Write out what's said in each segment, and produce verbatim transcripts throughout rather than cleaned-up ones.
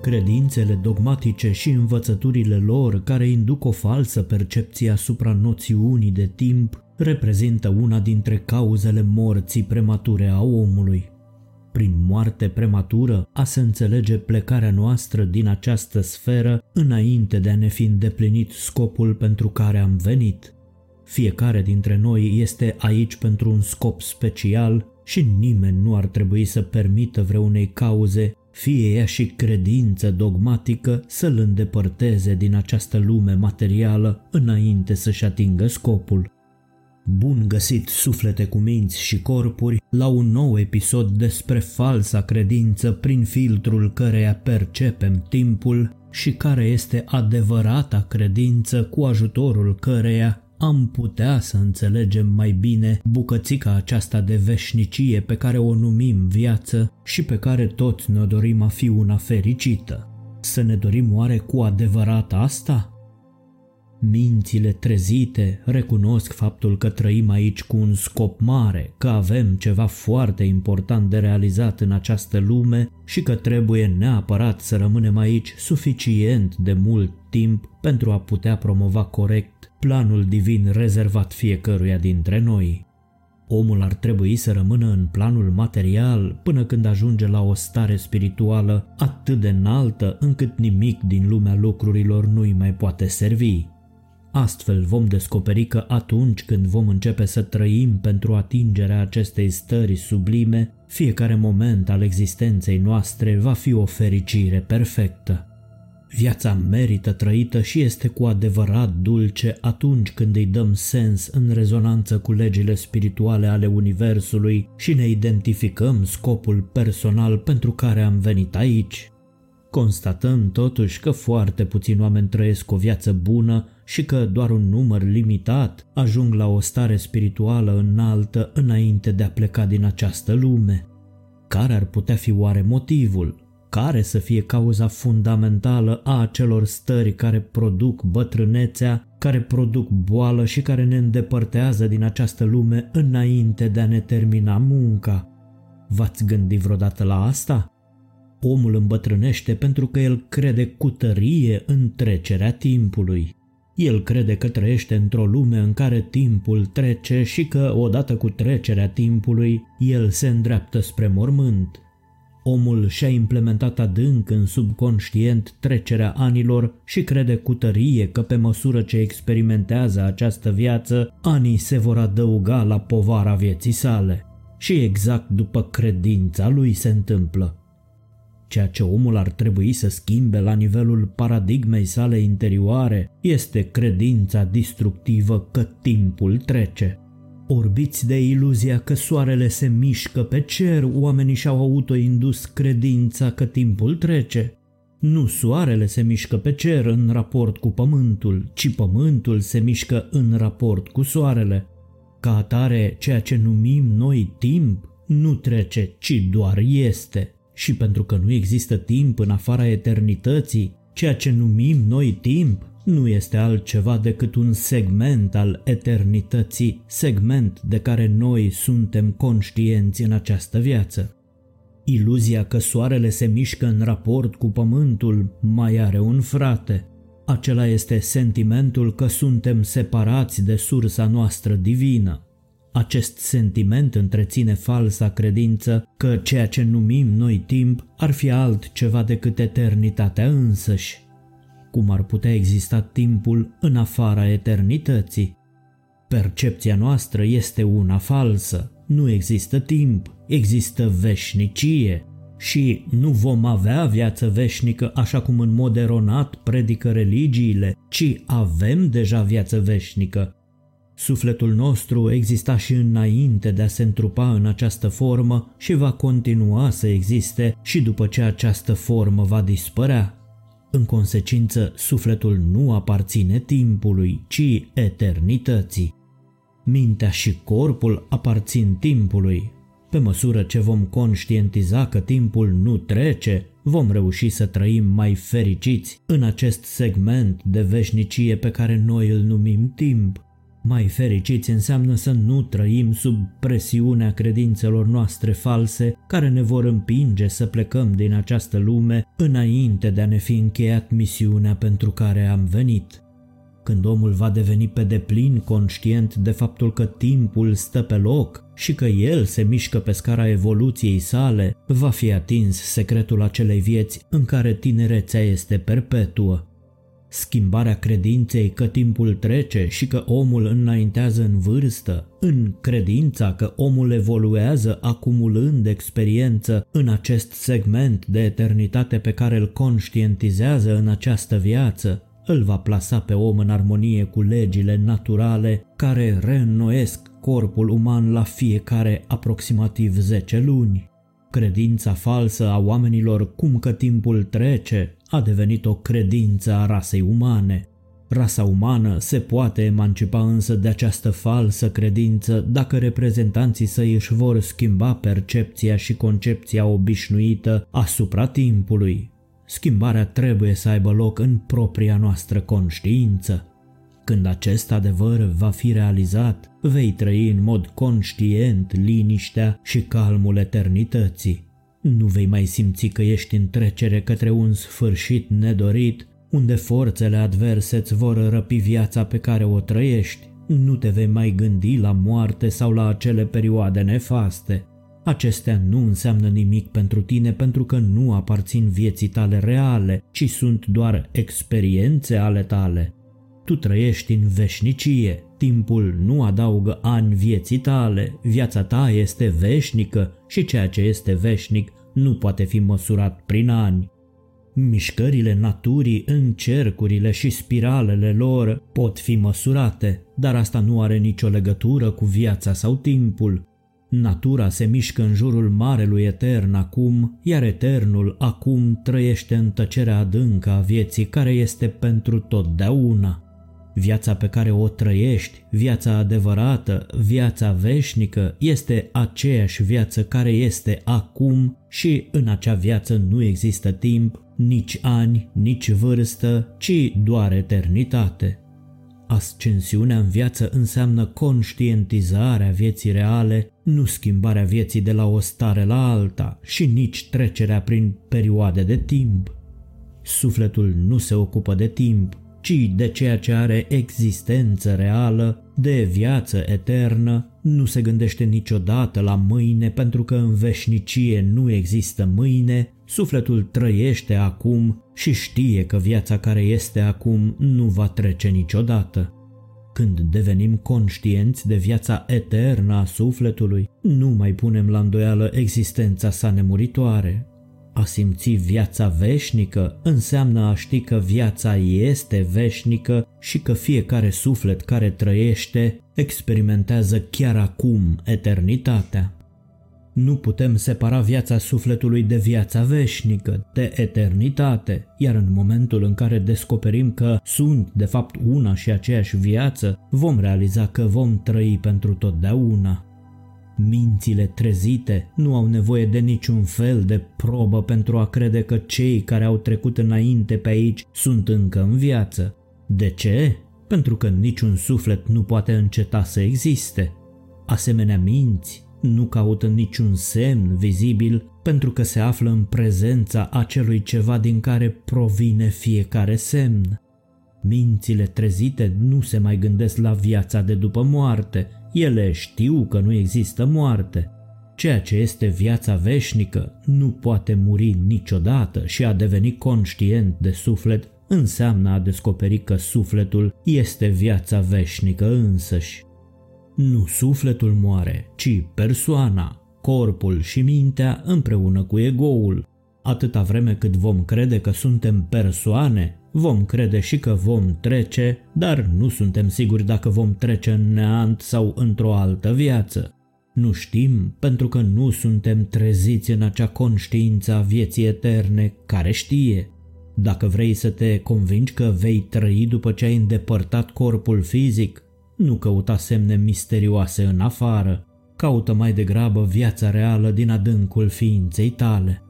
Credințele dogmatice și învățăturile lor care induc o falsă percepție asupra noțiunii de timp reprezintă una dintre cauzele morții premature a omului. Prin moarte prematură a se înțelege plecarea noastră din această sferă înainte de a ne fi îndeplinit scopul pentru care am venit. Fiecare dintre noi este aici pentru un scop special și nimeni nu ar trebui să permită vreunei cauze, fie ea și credință dogmatică, să-l îndepărteze din această lume materială înainte să-și atingă scopul. Bun găsit, suflete cu minți și corpuri, la un nou episod despre falsa credință prin filtrul căreia percepem timpul și care este adevărata credință cu ajutorul căreia am putea să înțelegem mai bine bucățica aceasta de veșnicie pe care o numim viață și pe care toți ne dorim a fi una fericită. Să ne dorim oare cu adevărat asta? Mințile trezite recunosc faptul că trăim aici cu un scop mare, că avem ceva foarte important de realizat în această lume și că trebuie neapărat să rămânem aici suficient de mult timp pentru a putea promova corect planul divin rezervat fiecăruia dintre noi. Omul ar trebui să rămână în planul material până când ajunge la o stare spirituală atât de înaltă încât nimic din lumea lucrurilor nu-i mai poate servi. Astfel vom descoperi că atunci când vom începe să trăim pentru atingerea acestei stări sublime, fiecare moment al existenței noastre va fi o fericire perfectă. Viața merită trăită și este cu adevărat dulce atunci când îi dăm sens în rezonanță cu legile spirituale ale Universului și ne identificăm scopul personal pentru care am venit aici. Constatăm totuși că foarte puțini oameni trăiesc o viață bună și că doar un număr limitat ajung la o stare spirituală înaltă înainte de a pleca din această lume. Care ar putea fi oare motivul? Care să fie cauza fundamentală a acelor stări care produc bătrânețea, care produc boală și care ne îndepărtează din această lume înainte de a ne termina munca? V-ați gândit vreodată la asta? Omul îmbătrânește pentru că el crede cu tărie în trecerea timpului. El crede că trăiește într-o lume în care timpul trece și că, odată cu trecerea timpului, el se îndreaptă spre mormânt. Omul și-a implementat adânc în subconștient trecerea anilor și crede cu tărie că pe măsură ce experimentează această viață, anii se vor adăuga la povara vieții sale. Și exact după credința lui se întâmplă. Ceea ce omul ar trebui să schimbe la nivelul paradigmei sale interioare este credința distructivă că timpul trece. Orbiți de iluzia că soarele se mișcă pe cer, oamenii și-au autoindus credința că timpul trece. Nu soarele se mișcă pe cer în raport cu pământul, ci pământul se mișcă în raport cu soarele. Ca atare, ceea ce numim noi timp nu trece, ci doar este. Și pentru că nu există timp în afara eternității, ceea ce numim noi timp nu este altceva decât un segment al eternității, segment de care noi suntem conștienți în această viață. Iluzia că soarele se mișcă în raport cu pământul mai are un frate. Acela este sentimentul că suntem separați de sursa noastră divină. Acest sentiment întreține falsa credință că ceea ce numim noi timp ar fi altceva decât eternitatea însăși. Cum ar putea exista timpul în afara eternității? Percepția noastră este una falsă. Nu există timp, există veșnicie. Și nu vom avea viață veșnică așa cum în mod eronat predică religiile, ci avem deja viață veșnică. Sufletul nostru exista și înainte de a se întrupa în această formă și va continua să existe și după ce această formă va dispărea. În consecință, sufletul nu aparține timpului, ci eternității. Mintea și corpul aparțin timpului. Pe măsură ce vom conștientiza că timpul nu trece, vom reuși să trăim mai fericiți în acest segment de veșnicie pe care noi îl numim timp. Mai fericiți înseamnă să nu trăim sub presiunea credințelor noastre false, care ne vor împinge să plecăm din această lume înainte de a ne fi încheiat misiunea pentru care am venit. Când omul va deveni pe deplin conștient de faptul că timpul stă pe loc și că el se mișcă pe scara evoluției sale, va fi atins secretul acelei vieți în care tinerețea este perpetuă. Schimbarea credinței că timpul trece și că omul înaintează în vârstă, în credința că omul evoluează acumulând experiență în acest segment de eternitate pe care îl conștientizează în această viață, îl va plasa pe om în armonie cu legile naturale care reînnoiesc corpul uman la fiecare aproximativ zece luni. Credința falsă a oamenilor cum că timpul trece a devenit o credință a rasei umane. Rasa umană se poate emancipa însă de această falsă credință dacă reprezentanții săi își vor schimba percepția și concepția obișnuită asupra timpului. Schimbarea trebuie să aibă loc în propria noastră conștiință. Când acest adevăr va fi realizat, vei trăi în mod conștient liniștea și calmul eternității. Nu vei mai simți că ești în trecere către un sfârșit nedorit, unde forțele adverse îți vor răpi viața pe care o trăiești. Nu te vei mai gândi la moarte sau la acele perioade nefaste. Acestea nu înseamnă nimic pentru tine pentru că nu aparțin vieții tale reale, ci sunt doar experiențe ale tale. Tu trăiești în veșnicie, timpul nu adaugă ani vieții tale, viața ta este veșnică și ceea ce este veșnic nu poate fi măsurat prin ani. Mișcările naturii în cercurile și spiralele lor pot fi măsurate, dar asta nu are nicio legătură cu viața sau timpul. Natura se mișcă în jurul Marelui Etern acum, iar Eternul acum trăiește în tăcerea adâncă a vieții care este pentru totdeauna. Viața pe care o trăiești, viața adevărată, viața veșnică, este aceeași viață care este acum și în acea viață nu există timp, nici ani, nici vârstă, ci doar eternitate. Ascensiunea în viață înseamnă conștientizarea vieții reale, nu schimbarea vieții de la o stare la alta și nici trecerea prin perioade de timp. Sufletul nu se ocupă de timp, ci de ceea ce are existență reală, de viață eternă, nu se gândește niciodată la mâine pentru că în veșnicie nu există mâine, sufletul trăiește acum și știe că viața care este acum nu va trece niciodată. Când devenim conștienți de viața eternă a sufletului, nu mai punem la îndoială existența sa nemuritoare. A simți viața veșnică înseamnă a ști că viața este veșnică și că fiecare suflet care trăiește experimentează chiar acum eternitatea. Nu putem separa viața sufletului de viața veșnică, de eternitate, iar în momentul în care descoperim că sunt de fapt una și aceeași viață, vom realiza că vom trăi pentru totdeauna. Mințile trezite nu au nevoie de niciun fel de probă pentru a crede că cei care au trecut înainte pe aici sunt încă în viață. De ce? Pentru că niciun suflet nu poate înceta să existe. Asemenea minți nu caută niciun semn vizibil pentru că se află în prezența acelui ceva din care provine fiecare semn. Mințile trezite nu se mai gândesc la viața de după moarte, ele știu că nu există moarte. Ceea ce este viața veșnică nu poate muri niciodată și a deveni conștient de suflet înseamnă a descoperi că sufletul este viața veșnică însăși. Nu sufletul moare, ci persoana, corpul și mintea împreună cu egoul. Atâta vreme cât vom crede că suntem persoane, vom crede și că vom trece, dar nu suntem siguri dacă vom trece în neant sau într-o altă viață. Nu știm pentru că nu suntem treziți în acea conștiință a vieții eterne care știe. Dacă vrei să te convingi că vei trăi după ce ai îndepărtat corpul fizic, nu căuta semne misterioase în afară, caută mai degrabă viața reală din adâncul ființei tale.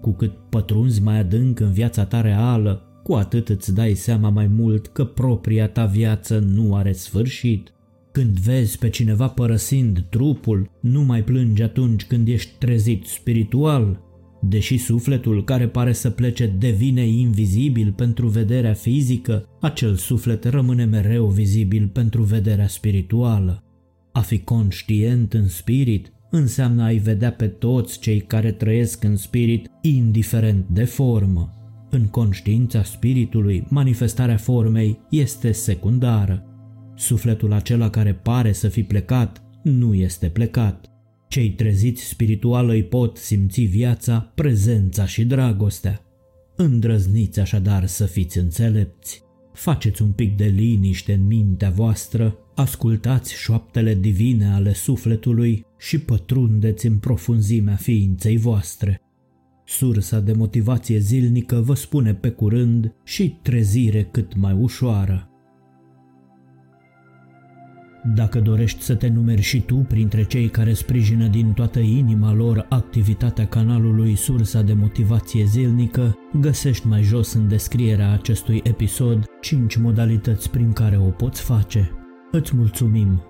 Cu cât pătrunzi mai adânc în viața ta reală, cu atât îți dai seama mai mult că propria ta viață nu are sfârșit. Când vezi pe cineva părăsind trupul, nu mai plângi atunci când ești trezit spiritual, deși sufletul care pare să plece devine invizibil pentru vederea fizică, acel suflet rămâne mereu vizibil pentru vederea spirituală. A fi conștient în spirit înseamnă a-i vedea pe toți cei care trăiesc în spirit, indiferent de formă. În conștiința spiritului, manifestarea formei este secundară. Sufletul acela care pare să fi plecat, nu este plecat. Cei treziți spiritual îi pot simți viața, prezența și dragostea. Îndrăzniți așadar să fiți înțelepți. Faceți un pic de liniște în mintea voastră, ascultați șoaptele divine ale sufletului și pătrundeți în profunzimea ființei voastre. Sursa de motivație zilnică vă spune pe curând și trezire cât mai ușoară. Dacă dorești să te numeri și tu printre cei care sprijină din toată inima lor activitatea canalului Sursa de Motivație Zilnică, găsești mai jos în descrierea acestui episod cinci modalități prin care o poți face. Îți mulțumim